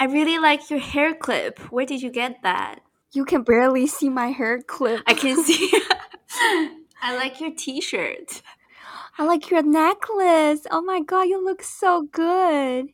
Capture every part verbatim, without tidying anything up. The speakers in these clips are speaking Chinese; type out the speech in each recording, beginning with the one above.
I really like your hair clip. Where did you get that? You can barely see my hair clip. I can see. I like your t-shirt. I like your necklace. Oh my god, you look so good.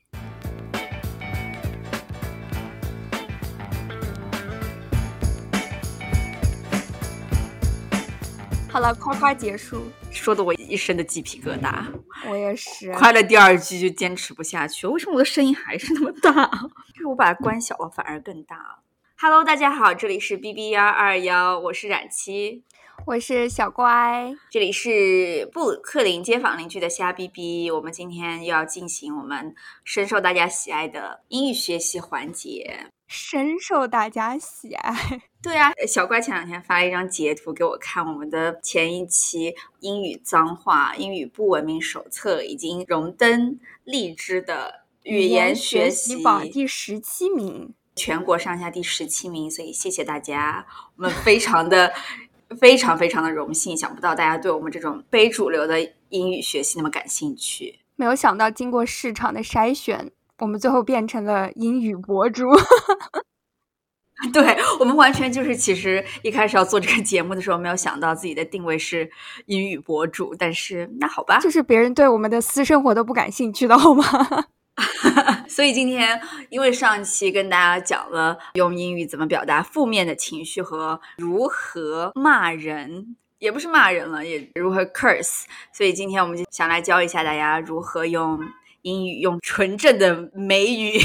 好了，夸夸结束，说的我一身的鸡皮疙瘩。我也是，夸了第二句就坚持不下去，为什么我的声音还是那么大？就是我把它关小了，反而更大。Hello， 大家好，这里是 B B 一二一，我是冉七，我是小乖，这里是布鲁克林街坊邻居的瞎 B B。我们今天又要进行我们深受大家喜爱的英语学习环节。深受大家喜爱。对啊，小怪前两天发了一张截图给我看，我们的前一期英语脏话英语不文明手册已经荣登荔枝的语言学习榜第十七名，全国上下第十七名，所以谢谢大家，我们非常的非常非常的荣幸，想不到大家对我们这种非主流的英语学习那么感兴趣，没有想到经过市场的筛选，我们最后变成了英语博主。对，我们完全就是其实一开始要做这个节目的时候没有想到自己的定位是英语博主，但是那好吧，就是别人对我们的私生活都不感兴趣的好吗？所以今天因为上期跟大家讲了用英语怎么表达负面的情绪和如何骂人，也不是骂人了，也如何 curse， 所以今天我们就想来教一下大家如何用英语用纯正的美语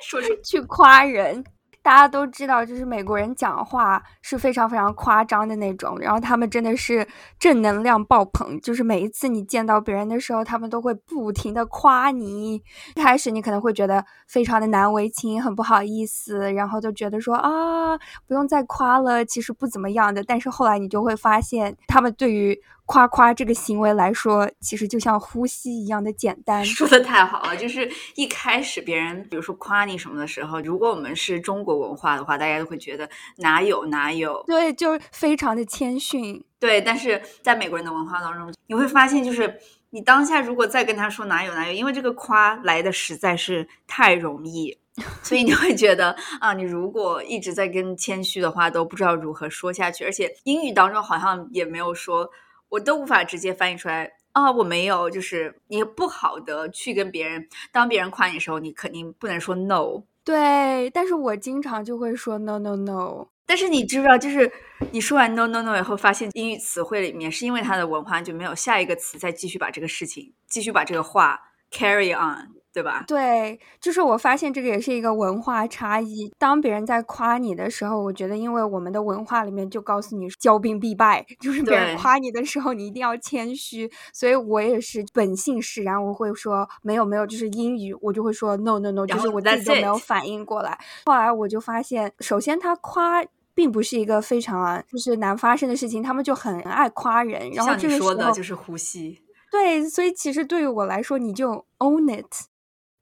说去夸人。大家都知道，就是美国人讲话是非常非常夸张的那种，然后他们真的是正能量爆棚，就是每一次你见到别人的时候，他们都会不停的夸你。一开始你可能会觉得非常的难为情，很不好意思，然后就觉得说啊，不用再夸了，其实不怎么样的。但是后来你就会发现，他们对于夸夸这个行为来说，其实就像呼吸一样的简单。说的太好了，就是一开始别人比如说夸你什么的时候，如果我们是中国文化的话，大家都会觉得哪有哪有，对，就非常的谦逊。对，但是在美国人的文化当中，你会发现就是你当下如果再跟他说哪有哪有，因为这个夸来的实在是太容易，所以你会觉得啊，你如果一直在跟谦虚的话都不知道如何说下去，而且英语当中好像也没有说，我都无法直接翻译出来啊、哦！我没有，就是你不好的去跟别人，当别人夸你的时候，你肯定不能说 no。对，但是我经常就会说 no no no。但是你知道，就是你说完 no no no 以后，发现英语词汇里面是因为它的文化就没有下一个词再继续把这个事情，继续把这个话 carry on。对吧？对，就是我发现这个也是一个文化差异。当别人在夸你的时候，我觉得因为我们的文化里面就告诉你骄兵必败，就是别人夸你的时候你一定要谦虚，所以我也是本性使然，我会说没有没有，就是英语我就会说 no no no， 就是我自己都没有反应过来。后来我就发现，首先他夸并不是一个非常就是难发生的事情，他们就很爱夸人，然后这个时候像你说的就是呼吸。对，所以其实对于我来说，你就 own it，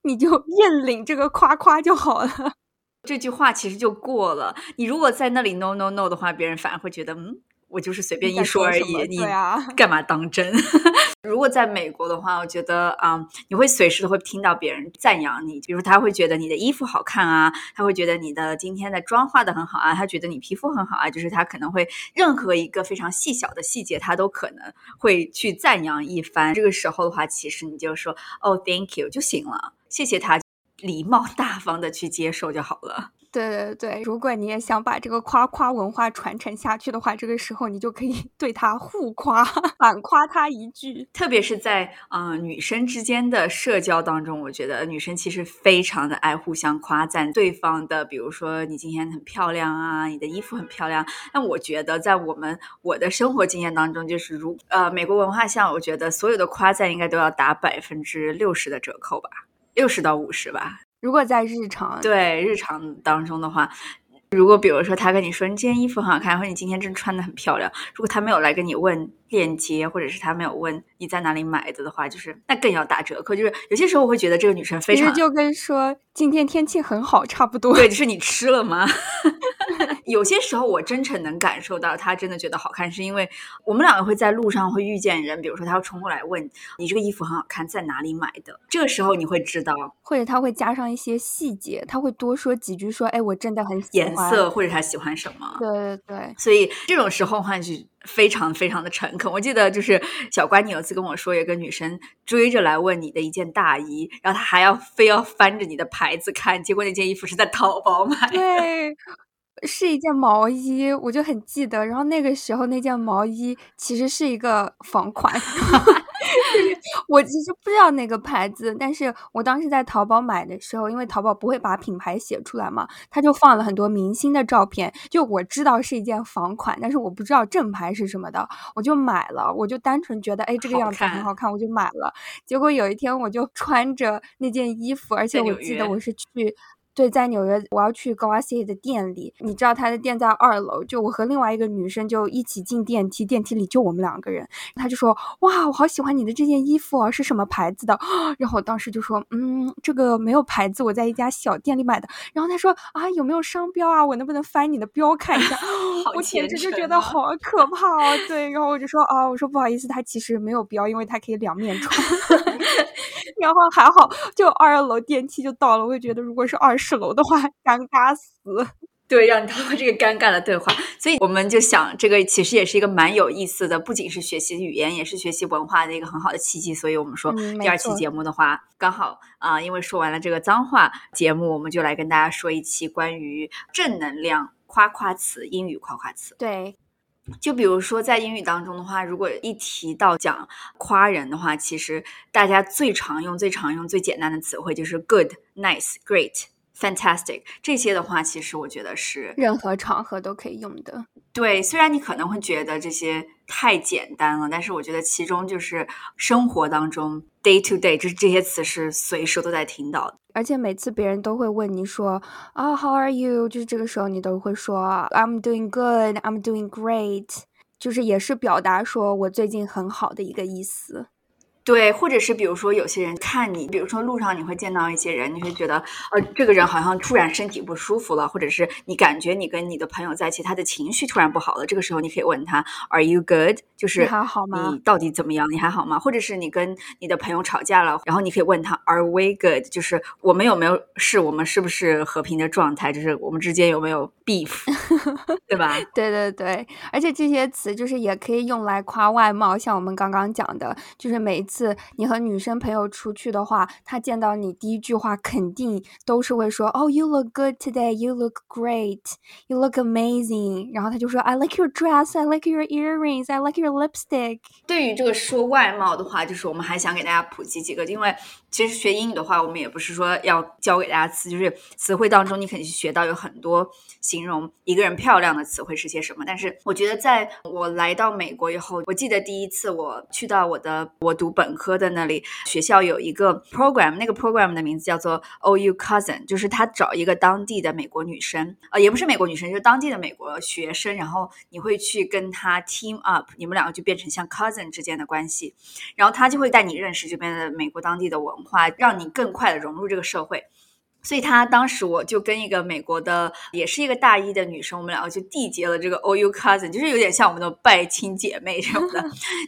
你就认领这个夸夸就好了，这句话其实就过了。你如果在那里 no no no 的话，别人反而会觉得嗯，我就是随便一说而已，你干嘛当真？如果在美国的话，我觉得啊、嗯，你会随时都会听到别人赞扬你，比如他会觉得你的衣服好看啊，他会觉得你的今天的妆化得很好啊，他觉得你皮肤很好啊，就是他可能会任何一个非常细小的细节，他都可能会去赞扬一番。这个时候的话，其实你就说哦 thank you 就行了，谢谢他，礼貌大方的去接受就好了。对对对，如果你也想把这个夸夸文化传承下去的话，这个时候你就可以对他互夸，反夸他一句。特别是在呃女生之间的社交当中，我觉得女生其实非常的爱互相夸赞对方的，比如说你今天很漂亮啊，你的衣服很漂亮。但我觉得在我们我的生活经验当中，就是如呃美国文化下，我觉得所有的夸赞应该都要打百分之六十的折扣吧，六十到五十吧。如果在日常，对，日常当中的话，如果比如说他跟你说你这件衣服很好看，或者你今天真穿的很漂亮，如果他没有来跟你问链接，或者是他没有问你在哪里买的的话，就是那更要打折扣。就是有些时候我会觉得这个女生非常，其实就跟说今天天气很好差不多。对，就是你吃了吗？有些时候我真诚能感受到他真的觉得好看，是因为我们两个会在路上会遇见人，比如说他要冲过来问你这个衣服很好看，在哪里买的，这个时候你会知道，或者他会加上一些细节，他会多说几句说，哎，我真的很喜欢颜色，或者他喜欢什么。对对，所以这种时候换句非常非常的诚恳。我记得就是小关，你有一次跟我说，有个女生追着来问你的一件大衣，然后她还要非要翻着你的牌子看，结果那件衣服是在淘宝买的。对，是一件毛衣，我就很记得。然后那个时候那件毛衣其实是一个仿款。我其实不知道那个牌子，但是我当时在淘宝买的时候，因为淘宝不会把品牌写出来嘛，他就放了很多明星的照片，就我知道是一件仿款，但是我不知道正牌是什么的，我就买了，我就单纯觉得哎这个样子很好看，我就买了。结果有一天我就穿着那件衣服，而且我记得我是去对，在纽约，我要去 Glossier 的店里，你知道他的店在二楼，就我和另外一个女生就一起进电梯，电梯里就我们两个人，他就说哇，我好喜欢你的这件衣服啊，是什么牌子的？然后我当时就说嗯，这个没有牌子，我在一家小店里买的。然后他说啊，有没有商标啊？我能不能翻你的标看一下？我简直就觉得好可怕哦。对，然后我就说啊，我说不好意思，他其实没有标，因为他可以两面穿。然后还好，就二楼电梯就到了。我也觉得，如果是二十楼的话，尴尬死。对，让你通过这个尴尬的对话，所以我们就想，这个其实也是一个蛮有意思的，不仅是学习语言，也是学习文化的一个很好的契机。所以我们说，第二期节目的话，嗯、刚好啊、呃，因为说完了这个脏话节目，我们就来跟大家说一期关于正能量夸夸词，英语夸夸词。对。就比如说在英语当中的话，如果一提到讲夸人的话，其实大家最常用最常用最简单的词汇就是 good, nice, great, fantastic， 这些的话其实我觉得是任何场合都可以用的。对，虽然你可能会觉得这些太简单了，但是我觉得其中就是生活当中 day to day， 就是这些词是随时都在听到的。而且每次别人都会问你说啊、oh, how are you， 就是这个时候你都会说 I'm doing good, I'm doing great， 就是也是表达说我最近很好的一个意思。对，或者是比如说有些人看你，比如说路上你会见到一些人，你会觉得呃，这个人好像突然身体不舒服了，或者是你感觉你跟你的朋友在一起，他的情绪突然不好了，这个时候你可以问他 Are you good？ 就是你还好吗？你到底怎么样？你还好吗？或者是你跟你的朋友吵架了，然后你可以问他 Are we good？ 就是我们有没有事，我们是不是和平的状态，就是我们之间有没有 beef， 对吧？对对对，而且这些词就是也可以用来夸外貌，像我们刚刚讲的，就是每一次次你和女生朋友出去的话，她见到你第一句话肯定都是会说 Oh, you look good today, you look great, you look amazing， 然后她就说 I like your dress, I like your earrings, I like your lipstick。 对于这个说外貌的话，就是我们还想给大家普及几个，因为其实学英语的话我们也不是说要教给大家词，就是词汇当中你肯定学到有很多形容一个人漂亮的词汇是些什么，但是我觉得在我来到美国以后，我记得第一次我去到我的我读本本科的那里，学校有一个 program， 那个 program 的名字叫做 O U Cousin， 就是他找一个当地的美国女生，呃，也不是美国女生，就是当地的美国学生，然后你会去跟他 team up， 你们两个就变成像 cousin 之间的关系，然后他就会带你认识这边的美国当地的文化，让你更快的融入这个社会。所以他当时我就跟一个美国的也是一个大一的女生，我们两个就缔结了这个 O U Cousin， 就是有点像我们的拜亲姐妹什么的，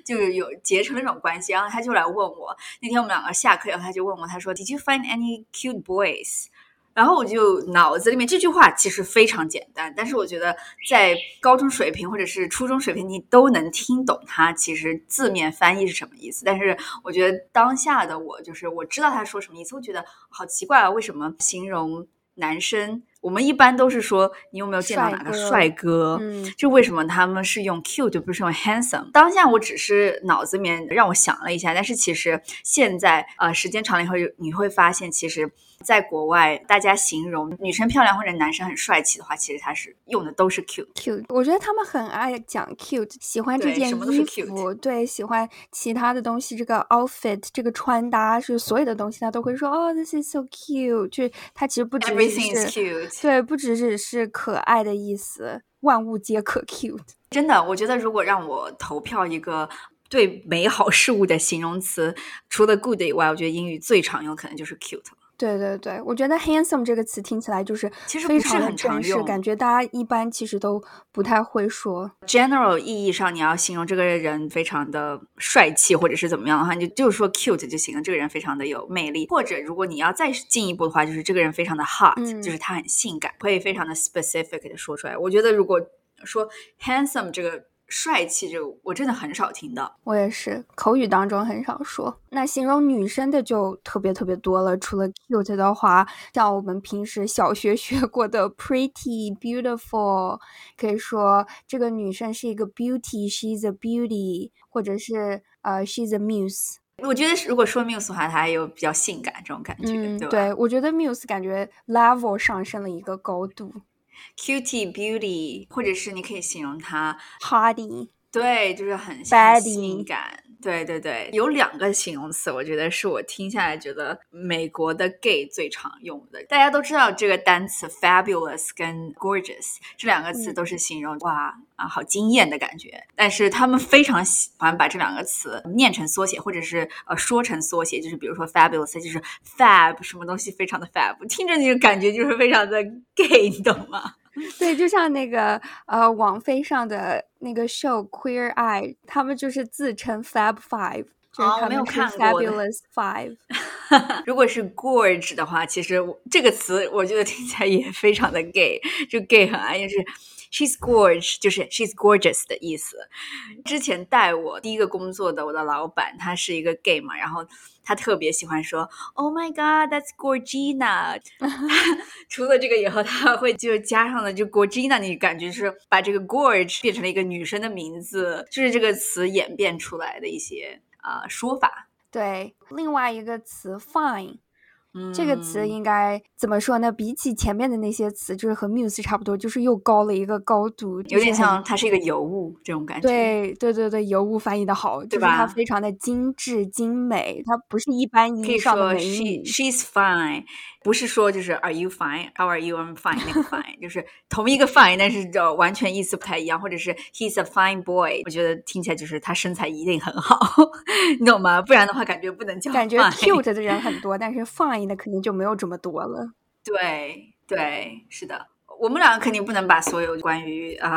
就是有结成那种关系。然后他就来问我，那天我们两个下课以后他就问我，他说 Did you find any cute boys？ 然后我就脑子里面这句话其实非常简单，但是我觉得在高中水平或者是初中水平你都能听懂它其实字面翻译是什么意思，但是我觉得当下的我就是我知道他说什么意思，我觉得好奇怪啊，为什么形容男生我们一般都是说你有没有见到哪个帅哥，嗯，就为什么他们是用 cute 不是用 handsome。 当下我只是脑子里面让我想了一下，但是其实现在呃，时间长了以后你会发现，其实在国外大家形容女生漂亮或者男生很帅气的话，其实他是用的都是 cute cute。 我觉得他们很爱讲 cute， 喜欢这件衣服，对，什么都是 cute， 对，喜欢其他的东西，这个 outfit 这个穿搭，是所有的东西他都会说哦、oh, this is so cute， 就他其实不只是 everything is cute，对，不只只是可爱的意思，万物皆可 cute。 真的，我觉得如果让我投票一个对美好事物的形容词，除了 good 以外，我觉得英语最常用可能就是 cute 了。对对对，我觉得 handsome 这个词听起来就是其实不是很常用，感觉大家一般其实都不太会说。general 意义上，你要形容这个人非常的帅气或者是怎么样的话，你就就是说 cute 就行了，这个人非常的有魅力。或者如果你要再进一步的话，就是这个人非常的 hot、嗯、就是他很性感，可以非常的 specific 的说出来。我觉得如果说 handsome 这个帅气这个我真的很少听到，我也是口语当中很少说。那形容女生的就特别特别多了，除了 cute 的话，像我们平时小学学过的 pretty beautiful， 可以说这个女生是一个 beauty， she's a beauty， 或者是呃、uh, she's a muse。我觉得如果说 muse 的话，它有比较性感这种感觉、嗯、对吧？对，我觉得 muse 感觉 level 上升了一个高度。Cutie beauty， 或者是你可以形容它 Hardy， 对，就是很性感。对对对，有两个形容词我觉得是我听下来觉得美国的 gay 最常用的。大家都知道这个单词 fabulous 跟 gorgeous 这两个词都是形容、嗯、哇啊，好惊艳的感觉，但是他们非常喜欢把这两个词念成缩写，或者是呃说成缩写，就是比如说 fabulous 就是 fab 什么东西非常的 fab， 听着你的感觉就是非常的 gay， 你懂吗？对，就像那个呃网飞上的那个 show Queer Eye， 他们就是自称 fab five， 就是他们是 fabulous five、哦、如果是 gorge 的话，其实这个词我觉得听起来也非常的 gay， 就 gay 很爱，就是 she's gorge 就是 she's gorgeous 的意思。之前带我第一个工作的我的老板他是一个 gay 嘛，然后他特别喜欢说 Oh my god that's Gorgina 除了这个以后他会就加上了就 Gorgina， 你感觉是把这个 gorge 变成了一个女生的名字，就是这个词演变出来的一些、呃、说法。对，另外一个词 fine， 这个词应该怎么说呢，比起前面的那些词就是和 muse 差不多，就是又高了一个高度，有点像它是一个尤物这种感觉。对对对对，尤物翻译的好，对吧？就是它非常的精致精美，它不是一般意义上的美女。 she, she's fine 不是说就是 are you fine how are you I'm fine 那个 fine 就是同一个 fine 但是完全意思不太一样，或者是 he's a fine boy， 我觉得听起来就是他身材一定很好你懂吗？不然的话感觉不能叫 fine， 感觉 cute 的人很多但是 fine那肯定就没有这么多了。对对，是的，我们两个肯定不能把所有关于、呃、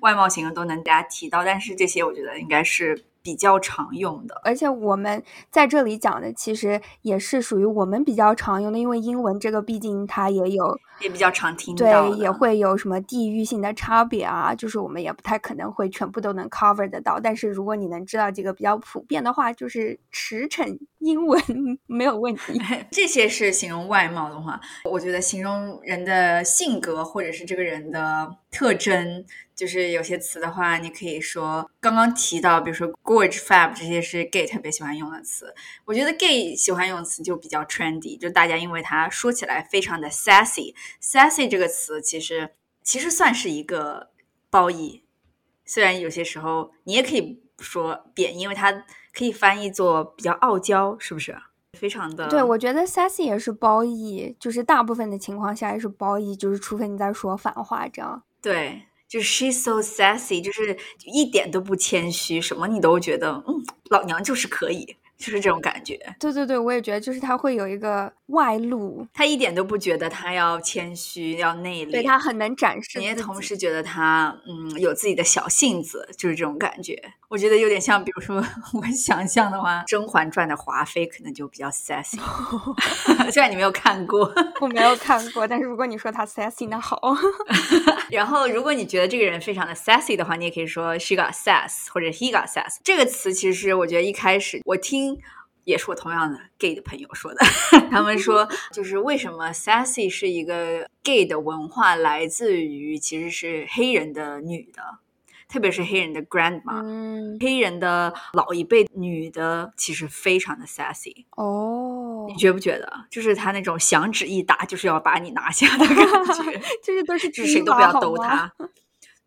外貌形容都能大家提到，但是这些我觉得应该是比较常用的。而且我们在这里讲的其实也是属于我们比较常用的，因为英文这个毕竟它也有也比较常听到，对，也会有什么地域性的差别啊，就是我们也不太可能会全部都能 cover 得到，但是如果你能知道这个比较普遍的话，就是驰骋英文没有问题。这些是形容外貌的话，我觉得形容人的性格或者是这个人的特征，就是有些词的话你可以说刚刚提到比如说 gorge fab 这些是 gay 特别喜欢用的词。我觉得 gay 喜欢用的词就比较 trendy， 就大家因为它说起来非常的 sassy。 sassy 这个词其实其实算是一个褒义，虽然有些时候你也可以说贬，因为它可以翻译作比较傲娇，是不是非常的？对，我觉得 sassy 也是褒义，就是大部分的情况下也是褒义，就是除非你在说反话这样。对，就是 she's so sassy 就是一点都不谦虚，什么你都觉得嗯，老娘就是可以，就是这种感觉。对对对，我也觉得就是他会有一个外露，他一点都不觉得他要谦虚要内敛，对，他很能展示，你也同时觉得他嗯有自己的小性子，就是这种感觉。我觉得有点像比如说我想象的话《甄嬛传》的华妃可能就比较 sassy 虽然你没有看过我没有看过，但是如果你说他 sassy 那好然后如果你觉得这个人非常的 sassy 的话，你也可以说 she got sass 或者 he got sass。 这个词其实我觉得一开始我听也是我同样的 gay 的朋友说的他们说就是为什么 sassy 是一个 gay 的文化，来自于其实是黑人的女的，特别是黑人的 grandma、嗯、黑人的老一辈女的其实非常的 sassy。 哦，你觉不觉得就是她那种响指一打就是要把你拿下的感觉就是都是谁都不要兜她。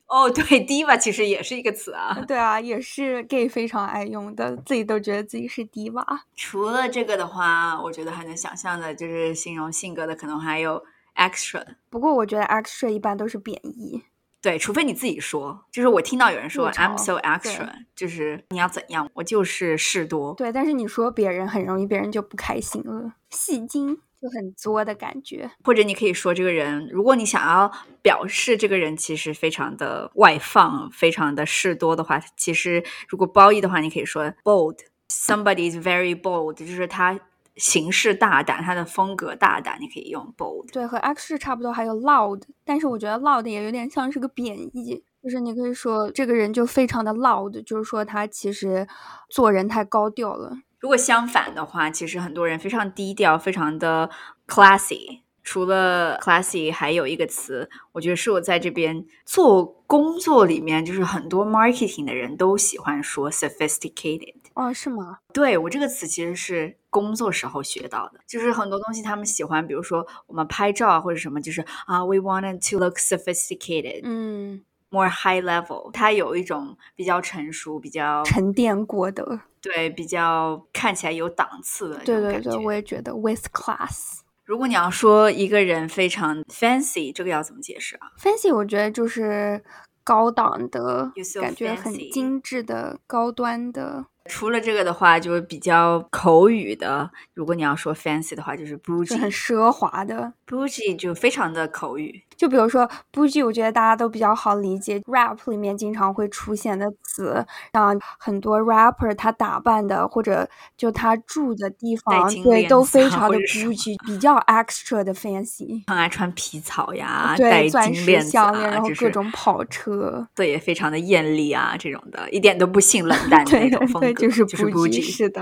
哦、oh， 对， diva 其实也是一个词啊。对啊，也是 gay 非常爱用的，自己都觉得自己是 diva。 除了这个的话，我觉得还能想象的就是形容性格的可能还有 extra， 不过我觉得 extra 一般都是贬义。对，除非你自己说，就是我听到有人说 I'm so extra， 就是你要怎样，我就是事多。对，但是你说别人很容易别人就不开心了，戏精。就很作的感觉。或者你可以说这个人，如果你想要表示这个人其实非常的外放，非常的事多的话，其实如果褒义的话，你可以说 bold， somebody is very bold， 就是他形式大胆，他的风格大胆，你可以用 bold。 对，和 action 差不多。还有 loud， 但是我觉得 loud 也有点像是个贬义，就是你可以说这个人就非常的 loud， 就是说他其实做人太高调了。如果相反的话，其实很多人非常低调，非常的 classy。 除了 classy 还有一个词，我觉得是我在这边做工作里面，就是很多 marketing 的人都喜欢说 sophisticated。 哦，是吗？对，我这个词其实是工作时候学到的，就是很多东西他们喜欢，比如说我们拍照啊或者什么，就是啊、uh, we wanted to look sophisticated， 嗯 more high level， 它有一种比较成熟，比较沉淀过的，对，比较看起来有档次的感觉。对对对，我也觉得 with class。 如果你要说一个人非常 fancy， 这个要怎么解释啊？ fancy 我觉得就是高档的感觉，很精致的，高端的。除了这个的话，就是比较口语的。如果你要说 fancy 的话，就是 bougie， 就很奢华的。 bougie 就非常的口语，就比如说 bougie， 我觉得大家都比较好理解， rap 里面经常会出现的词，像很多 rapper 他打扮的或者就他住的地方，对，都非常的 bougie， 比较 extra 的 fancy， 很爱穿皮草呀，戴金链子啊，然后各种跑车，对，也非常的艳丽啊，这种的一点都不性冷淡的那种风格。就是不计，是的。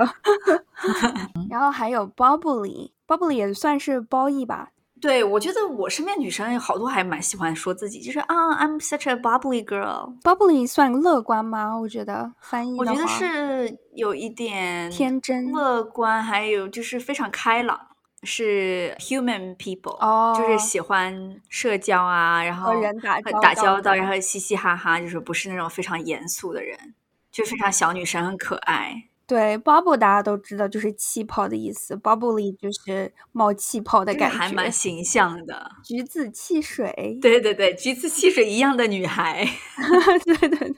然后还有 bubbly， bubbly 也算是褒义吧。对，我觉得我身边女生有好多还蛮喜欢说自己，就是啊、uh, I'm such a bubbly girl。 bubbly 算乐观吗？我觉得翻译的话，我觉得是有一点天真乐观，还有就是非常开朗，是 human people、oh, 就是喜欢社交啊，然后和人打交道，打交道然后嘻嘻哈哈，就是不是那种非常严肃的人，就非常小女生，很可爱。对， bubble 大家都知道就是气泡的意思， bubbly 就是冒气泡的感觉，还蛮形象的。橘子汽水，对对对，橘子汽水一样的女孩。对对，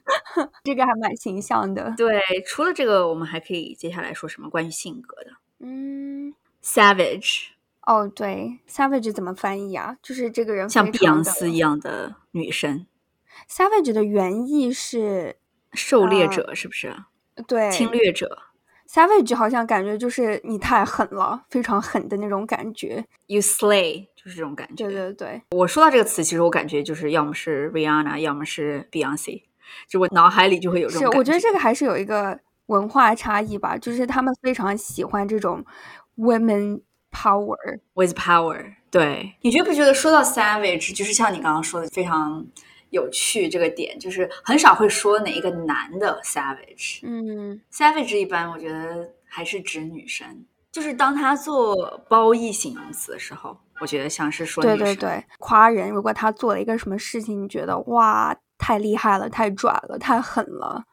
这个还蛮形象的。对，除了这个我们还可以接下来说什么关于性格的。嗯 savage。 哦对， savage 怎么翻译啊？就是这个人像碧昂斯一样的女生。 savage 的原意是狩猎者，是不是、uh, 对，侵略者。 savage 好像感觉就是你太狠了，非常狠的那种感觉， you slay， 就是这种感觉。对对对，我说到这个词其实我感觉就是要么是 Rihanna 要么是 Beyonce， 就我脑海里就会有这种感觉。是，我觉得这个还是有一个文化差异吧，就是他们非常喜欢这种 women power with power。 对，你觉不觉得说到 savage 就是像你刚刚说的非常有趣，这个点就是很少会说哪一个男的 savage。 嗯 savage 一般我觉得还是指女生，就是当他做褒义形容词的时候，我觉得像是说女生。对对对，夸人，如果他做了一个什么事情，你觉得哇太厉害了，太拽了，太狠了，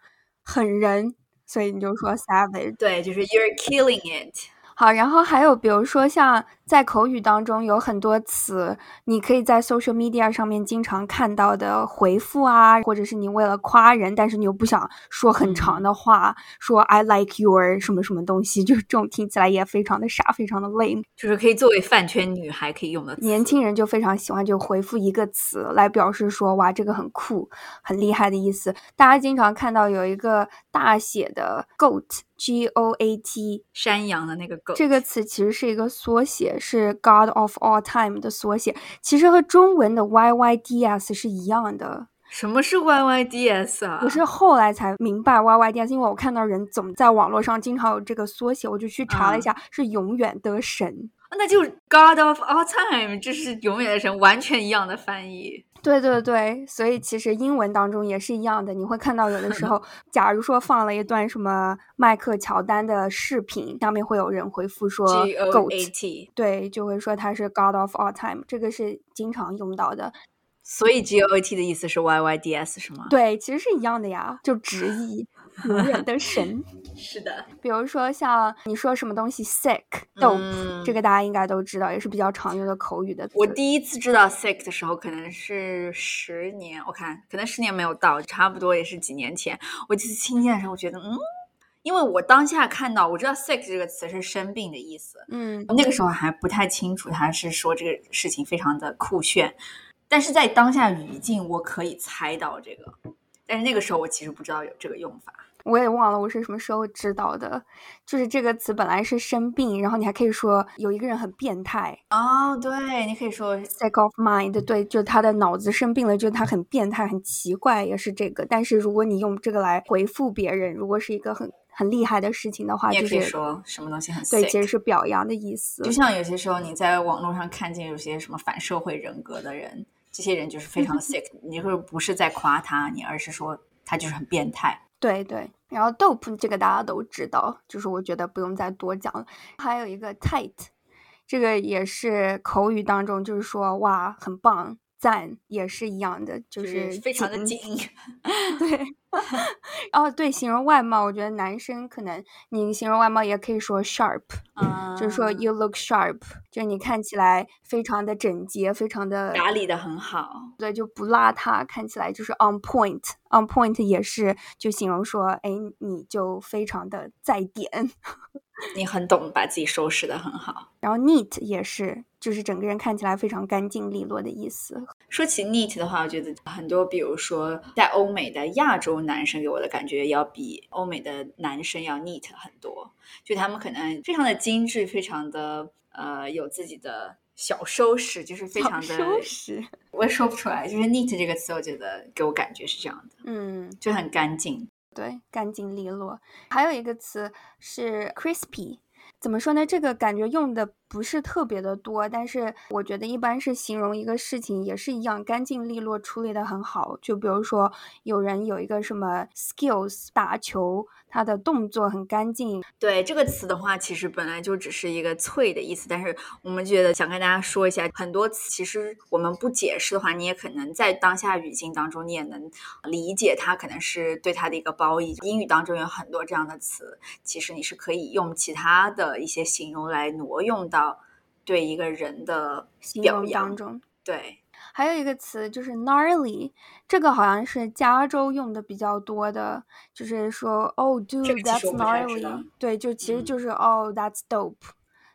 狠人，所以你就说 savage。 对，就是 you're killing it。好，然后还有比如说像在口语当中有很多词，你可以在 social media 上面经常看到的回复啊，或者是你为了夸人，但是你又不想说很长的话，说 I like your 什么什么东西，就是这种听起来也非常的傻，非常的 lame， 就是可以作为饭圈女孩可以用的词。年轻人就非常喜欢就回复一个词来表示说哇这个很酷很厉害的意思。大家经常看到有一个大写的 goat，G O A T， 山羊的那个 goat， 这个词其实是一个缩写，是 God of all time 的缩写，其实和中文的 Y Y D S 是一样的。什么是 Y Y D S 啊？我是后来才明白 Y Y D S， 因为我看到人总在网络上经常有这个缩写，我就去查了一下、嗯、是永远的神。那就 God of all time， 这是永远的神，完全一样的翻译。对对对，所以其实英文当中也是一样的，你会看到有的时候假如说放了一段什么迈克乔丹的视频，下面会有人回复说 G O A T， 对，就会说他是 God of all time， 这个是经常用到的。所以 G O A T 的意思是 Y Y D S 是吗？对，其实是一样的呀，就直译永远的神。是的，比如说像你说什么东西 sick dope、嗯、这个大家应该都知道，也是比较常用的口语的词。我第一次知道 sick 的时候可能是十年我看可能十年没有到，差不多也是几年前，我第一次听见的时候我觉得嗯因为我当下看到，我知道 sick 这个词是生病的意思，嗯，那个时候还不太清楚他是说这个事情非常的酷炫，但是在当下语境我可以猜到这个，但是那个时候我其实不知道有这个用法。我也忘了我是什么时候知道的，就是这个词本来是生病，然后你还可以说有一个人很变态。哦、oh, 对，你可以说 sick of mind， 对，就是他的脑子生病了，就是他很变态很奇怪，也是这个。但是如果你用这个来回复别人，如果是一个很很厉害的事情的话，你也可以说什么东西很 sick， 对，其实是表扬的意思。就像有些时候你在网络上看见有些什么反社会人格的人，这些人就是非常 sick， 你会不是在夸他，你而是说他就是很变态。对对，然后 dope 这个大家都知道，就是我觉得不用再多讲了。还有一个 tight， 这个也是口语当中就是说哇很棒赞，也是一样的，就是非常的紧。对，哦对，形容外貌，我觉得男生可能你形容外貌也可以说 sharp， 嗯，就是说 you look sharp， 就是你看起来非常的整洁，非常的打理的很好，对，就不邋遢，看起来就是 on point。on point 也是就形容说，哎，你就非常的在点。你很懂把自己收拾的很好。然后 neat 也是就是整个人看起来非常干净利落的意思。说起 neat 的话，我觉得很多比如说在欧美的亚洲男生给我的感觉要比欧美的男生要 neat 很多，就他们可能非常的精致，非常的呃有自己的小收拾，就是非常的收拾，我说不出来，就是 neat 这个词我觉得给我感觉是这样的，嗯，就很干净，对，干净利落。还有一个词是 crispy， 怎么说呢，这个感觉用的不是特别的多，但是我觉得一般是形容一个事情也是一样干净利落，处理的很好。就比如说有人有一个什么 skills， 打球他的动作很干净。对，这个词的话其实本来就只是一个脆的意思，但是我们觉得想跟大家说一下，很多词其实我们不解释的话，你也可能在当下语境当中你也能理解它可能是对它的一个褒义。英语当中有很多这样的词，其实你是可以用其他的一些形容来挪用的到对一个人的表扬当中。对，还有一个词就是 gnarly， 这个好像是加州用的比较多的，就是说 oh dude that's gnarly， 对，就其实就是、嗯、oh that's dope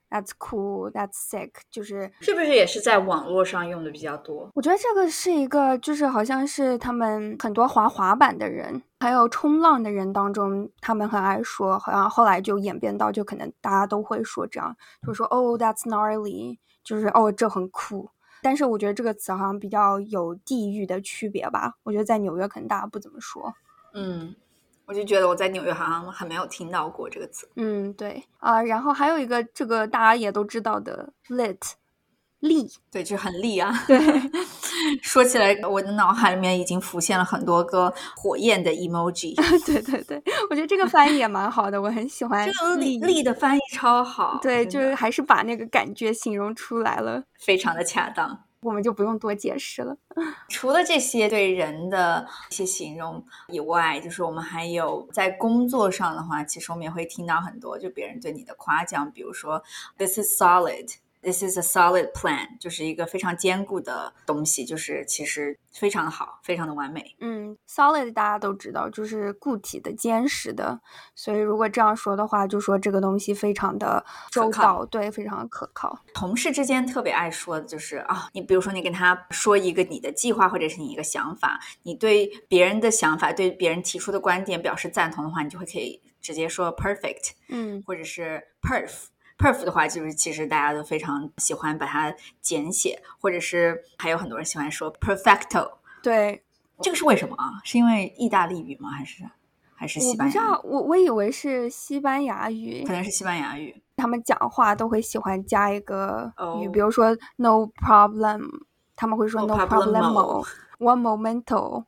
that's cool that's sick， 就是是不是也是在网络上用的比较多？我觉得这个是一个就是好像是他们很多滑滑板的人还有冲浪的人当中他们很爱说，好像后来就演变到就可能大家都会说这样，就说 oh that's gnarly， 就是哦这很酷。但是我觉得这个词好像比较有地域的区别吧，我觉得在纽约可能大家不怎么说。嗯，我就觉得我在纽约好像还没有听到过这个词。嗯，对啊、呃，然后还有一个这个大家也都知道的 lit， 利，对，就很利啊。对，说起来我的脑海里面已经浮现了很多个火焰的 emoji。对对对，我觉得这个翻译也蛮好的，我很喜欢这个利的翻译，超好。对，就是还是把那个感觉形容出来了，非常的恰当，我们就不用多解释了。除了这些对人的一些形容以外，就是我们还有在工作上的话，其实我们也会听到很多就别人对你的夸奖，比如说 this is solid， this is a solid plan， 就是一个非常坚固的东西，就是其实非常好，非常的完美。嗯 solid 大家都知道就是固体的坚实的，所以如果这样说的话就说这个东西非常的周到，对，非常可靠。同事之间特别爱说的就是啊、哦，你比如说你跟他说一个你的计划或者是你一个想法，你对别人的想法对别人提出的观点表示赞同的话，你就会可以直接说 perfect， 嗯，或者是 perf perf 的话，就是其实大家都非常喜欢把它简写，或者是还有很多人喜欢说 perfecto。 对，这个是为什么啊？是因为意大利语吗？还是还是西班牙语？我不知道，我我以为是西班牙语，可能是西班牙语，他们讲话都会喜欢加一个语、oh. 比如说 no problem， 他们会说 no problemo、oh, one momento，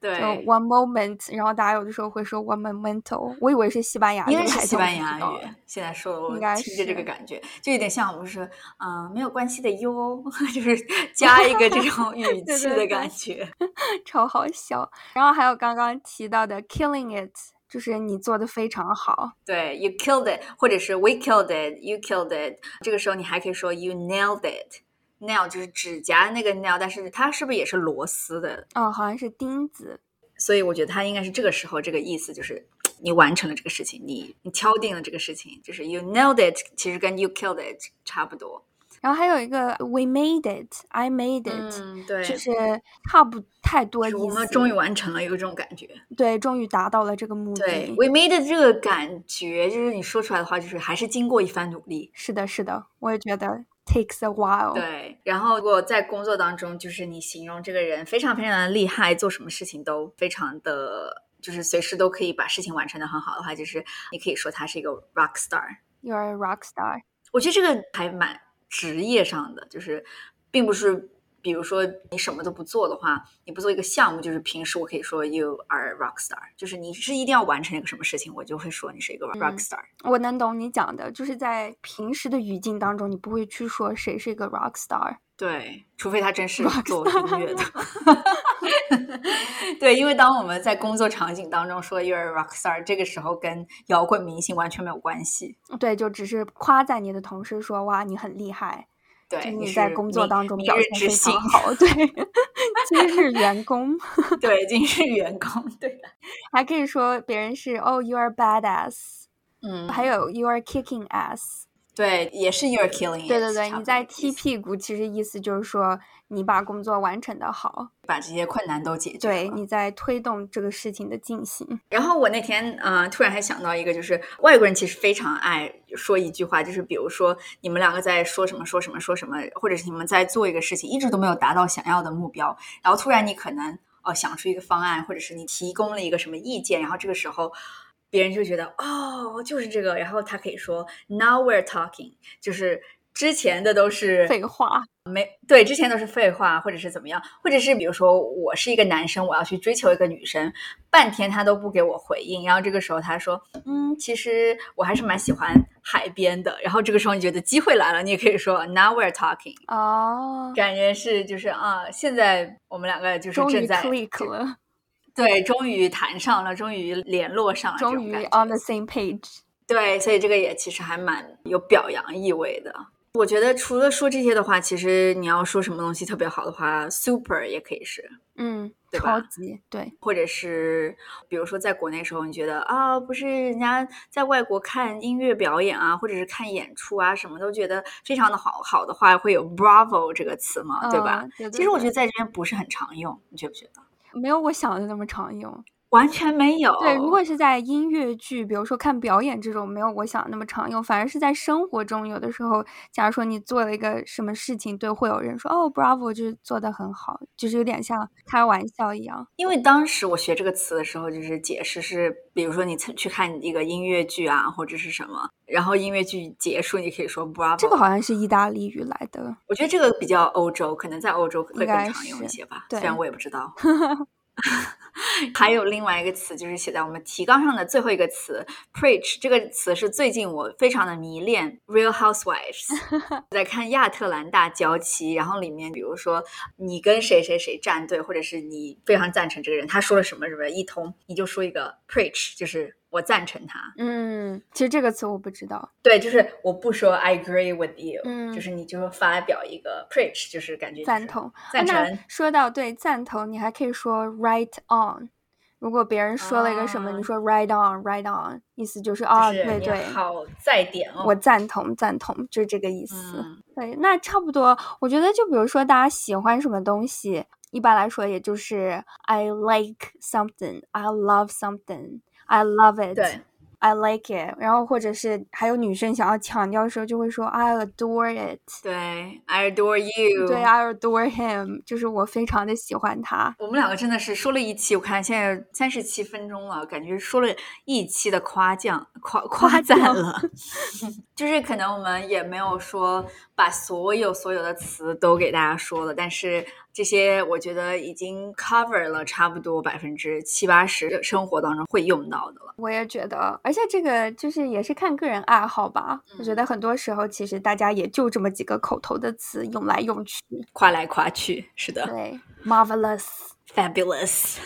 对， one moment， 然后大家有的时候会说 one momento， 我以为是西班牙语，应该是西班牙语，现在说我听着这个感觉就有点像我们说、呃、没有关系的哟，就是加一个这种语气的感觉。对对对，超好笑。然后还有刚刚提到的 killing it， 就是你做的非常好，对， you killed it， 或者是 we killed it， you killed it， 这个时候你还可以说 you nailed it，nail 就是指甲那个 nail， 但是它是不是也是螺丝的？哦，好像是钉子。所以我觉得它应该是这个时候这个意思，就是你完成了这个事情，你你敲定了这个事情，就是 you nailed it， 其实跟 you killed it 差不多。然后还有一个 we made it, I made it，嗯，对，就是差不太多意思，我们终于完成了，有这种感觉，对，终于达到了这个目的。对 we made it 这个感觉，就是你说出来的话，就是还是经过一番努力。是的，是的，我也觉得。takes a while。 对，然后如果在工作当中，就是你形容这个人非常非常的厉害，做什么事情都非常的，就是随时都可以把事情完成的很好的话，就是你可以说他是一个 rock star。 You're a rock star。 我觉得这个还蛮职业上的，就是并不是比如说你什么都不做的话，你不做一个项目，就是平时我可以说 you are a rock star， 就是你是一定要完成一个什么事情，我就会说你是一个 rock star。嗯，我能懂你讲的，就是在平时的语境当中，你不会去说谁是一个 rock star。对，除非他真是做音乐的。对，因为当我们在工作场景当中说 you're a rock star， 这个时候跟摇滚明星完全没有关系。对，就只是夸赞你的同事说哇你很厉害。对，你在工作当中表现非常好，对，今日员工，对，今日员工，对，还可以说别人是 oh you are badass， 嗯，还有 you are kicking ass， 对，也是 you are killing， 对对对，你在踢屁股，其实意思就是说你把工作完成的好，把这些困难都解决，对，你在推动这个事情的进行。然后我那天、呃、突然还想到一个，就是外国人其实非常爱说一句话，就是比如说你们两个在说什么说什么说什么，或者是你们在做一个事情一直都没有达到想要的目标，然后突然你可能、呃、想出一个方案，或者是你提供了一个什么意见，然后这个时候别人就觉得哦就是这个，然后他可以说 now we're talking， 就是之前的都是废话，没对，之前都是废话，或者是怎么样，或者是比如说我是一个男生，我要去追求一个女生，半天他都不给我回应，然后这个时候他说嗯，其实我还是蛮喜欢海边的，然后这个时候你觉得机会来了，你也可以说 now we're talking。 哦，感觉是就是啊，现在我们两个就是正在终于 click 了，对，终于谈上了，终于联络上了，终于 on the same page。 对，所以这个也其实还蛮有表扬意味的。我觉得除了说这些的话，其实你要说什么东西特别好的话 super 也可以是，嗯，对吧，超级，对，或者是比如说在国内的时候你觉得啊，不是人家在外国看音乐表演啊，或者是看演出啊什么都觉得非常的好，好的话会有 bravo 这个词嘛，对吧，哦，对对对，其实我觉得在这边不是很常用，你觉不觉得？没有我想的那么常用，完全没有。对，如果是在音乐剧，比如说看表演这种，没有我想那么常用，反而是在生活中，有的时候，假如说你做了一个什么事情，对，会有人说哦 ，bravo， 就是做得很好，就是有点像开玩笑一样。因为当时我学这个词的时候，就是解释是，比如说你去看一个音乐剧啊，或者是什么，然后音乐剧结束，你可以说 bravo。这个好像是意大利语来的，我觉得这个比较欧洲，可能在欧洲会更常用一些吧，虽然我也不知道。还有另外一个词，就是写在我们提纲上的最后一个词 preach， 这个词是最近我非常的迷恋 Real Housewives。 在看亚特兰大娇妻，然后里面比如说你跟谁谁谁站队，或者是你非常赞成这个人，他说了什么什么一通，你就说一个 preach， 就是我赞成他。嗯，其实这个词我不知道。对，就是我不说 I agree with you，嗯，就是你就发表一个 preach， 就是感觉就是赞同赞成，啊，那说到对赞同，你还可以说 right on， 如果别人说了一个什么，啊，你说 right on right on， 意思就是啊，就是，对对，好在点，哦，我赞同赞同，就是这个意思，嗯，对，那差不多。我觉得就比如说大家喜欢什么东西，一般来说也就是 I like something， I love something，I love it， 对 I like it， 然后或者是还有女生想要强调的时候就会说 I adore it， 对 I adore you， 对 I adore him， 就是我非常的喜欢他。我们两个真的是说了一期，我看现在三十七分钟了，感觉说了一期的夸奖 夸, 夸赞了就是可能我们也没有说把所有所有的词都给大家说了，但是这些我觉得已经 cover 了差不多百分之七八十生活当中会用到的了。我也觉得，而且这个就是也是看个人爱好吧，嗯，我觉得很多时候其实大家也就这么几个口头的词用来用去，夸来夸去，是的，对 marvelous fabulous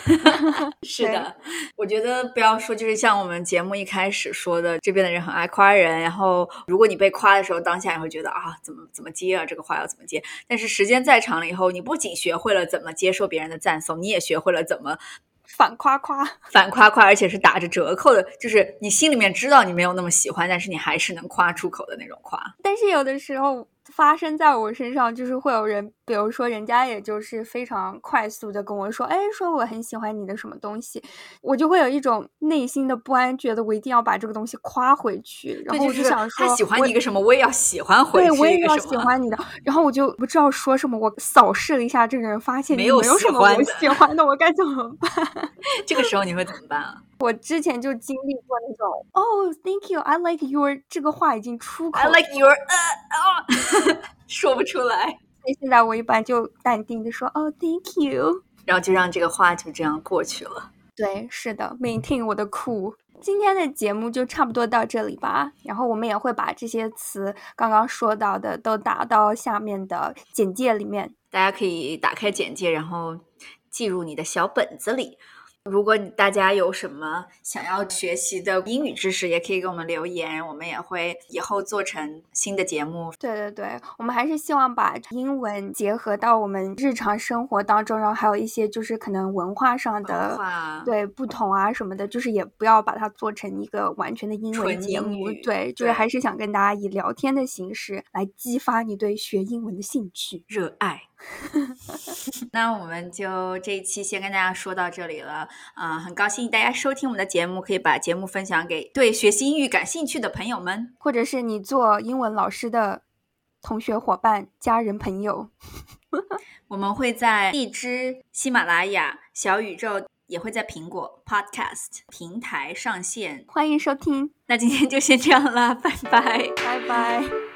是的，我觉得不要说就是像我们节目一开始说的，这边的人很爱夸人，然后如果你被夸的时候当下你会觉得啊怎么怎么接啊，这个话要怎么接，但是时间再长了以后，你不仅学会了怎么接受别人的赞颂，你也学会了怎么反夸夸，反夸夸，而且是打着折扣的，就是你心里面知道你没有那么喜欢，但是你还是能夸出口的那种夸。但是有的时候发生在我身上，就是会有人，比如说人家也就是非常快速的跟我说，哎，说我很喜欢你的什么东西，我就会有一种内心的不安，觉得我一定要把这个东西夸回去，然后我就想说，他喜欢你一个什么，我也要喜欢回去，对，我也要喜欢你的，然后我就不知道说什么，我扫视了一下这个人，发现没有什么我喜欢的，我该怎么办？这个时候你会怎么办啊？我之前就经历过那种 Oh, thank you, I like your 这个话已经出口 I like your 呃、uh, oh, 说不出来，所以现在我一般就淡定的说 Oh, thank you， 然后就让这个话就这样过去了。对，是的， maintain 我的酷。今天的节目就差不多到这里吧，然后我们也会把这些词刚刚说到的都打到下面的简介里面，大家可以打开简介然后记入你的小本子里。如果大家有什么想要学习的英语知识，也可以给我们留言，我们也会以后做成新的节目。对对对，我们还是希望把英文结合到我们日常生活当中，然后还有一些就是可能文化上的化对不同啊什么的，就是也不要把它做成一个完全的英文节目。对，就是还是想跟大家以聊天的形式来激发你对学英文的兴趣热爱。那我们就这一期先跟大家说到这里了，呃、很高兴大家收听我们的节目，可以把节目分享给对学习英语感兴趣的朋友们，或者是你做英文老师的同学伙伴家人朋友。我们会在荔枝、喜马拉雅、小宇宙，也会在苹果 Podcast 平台上线，欢迎收听。那今天就先这样了，拜拜拜拜。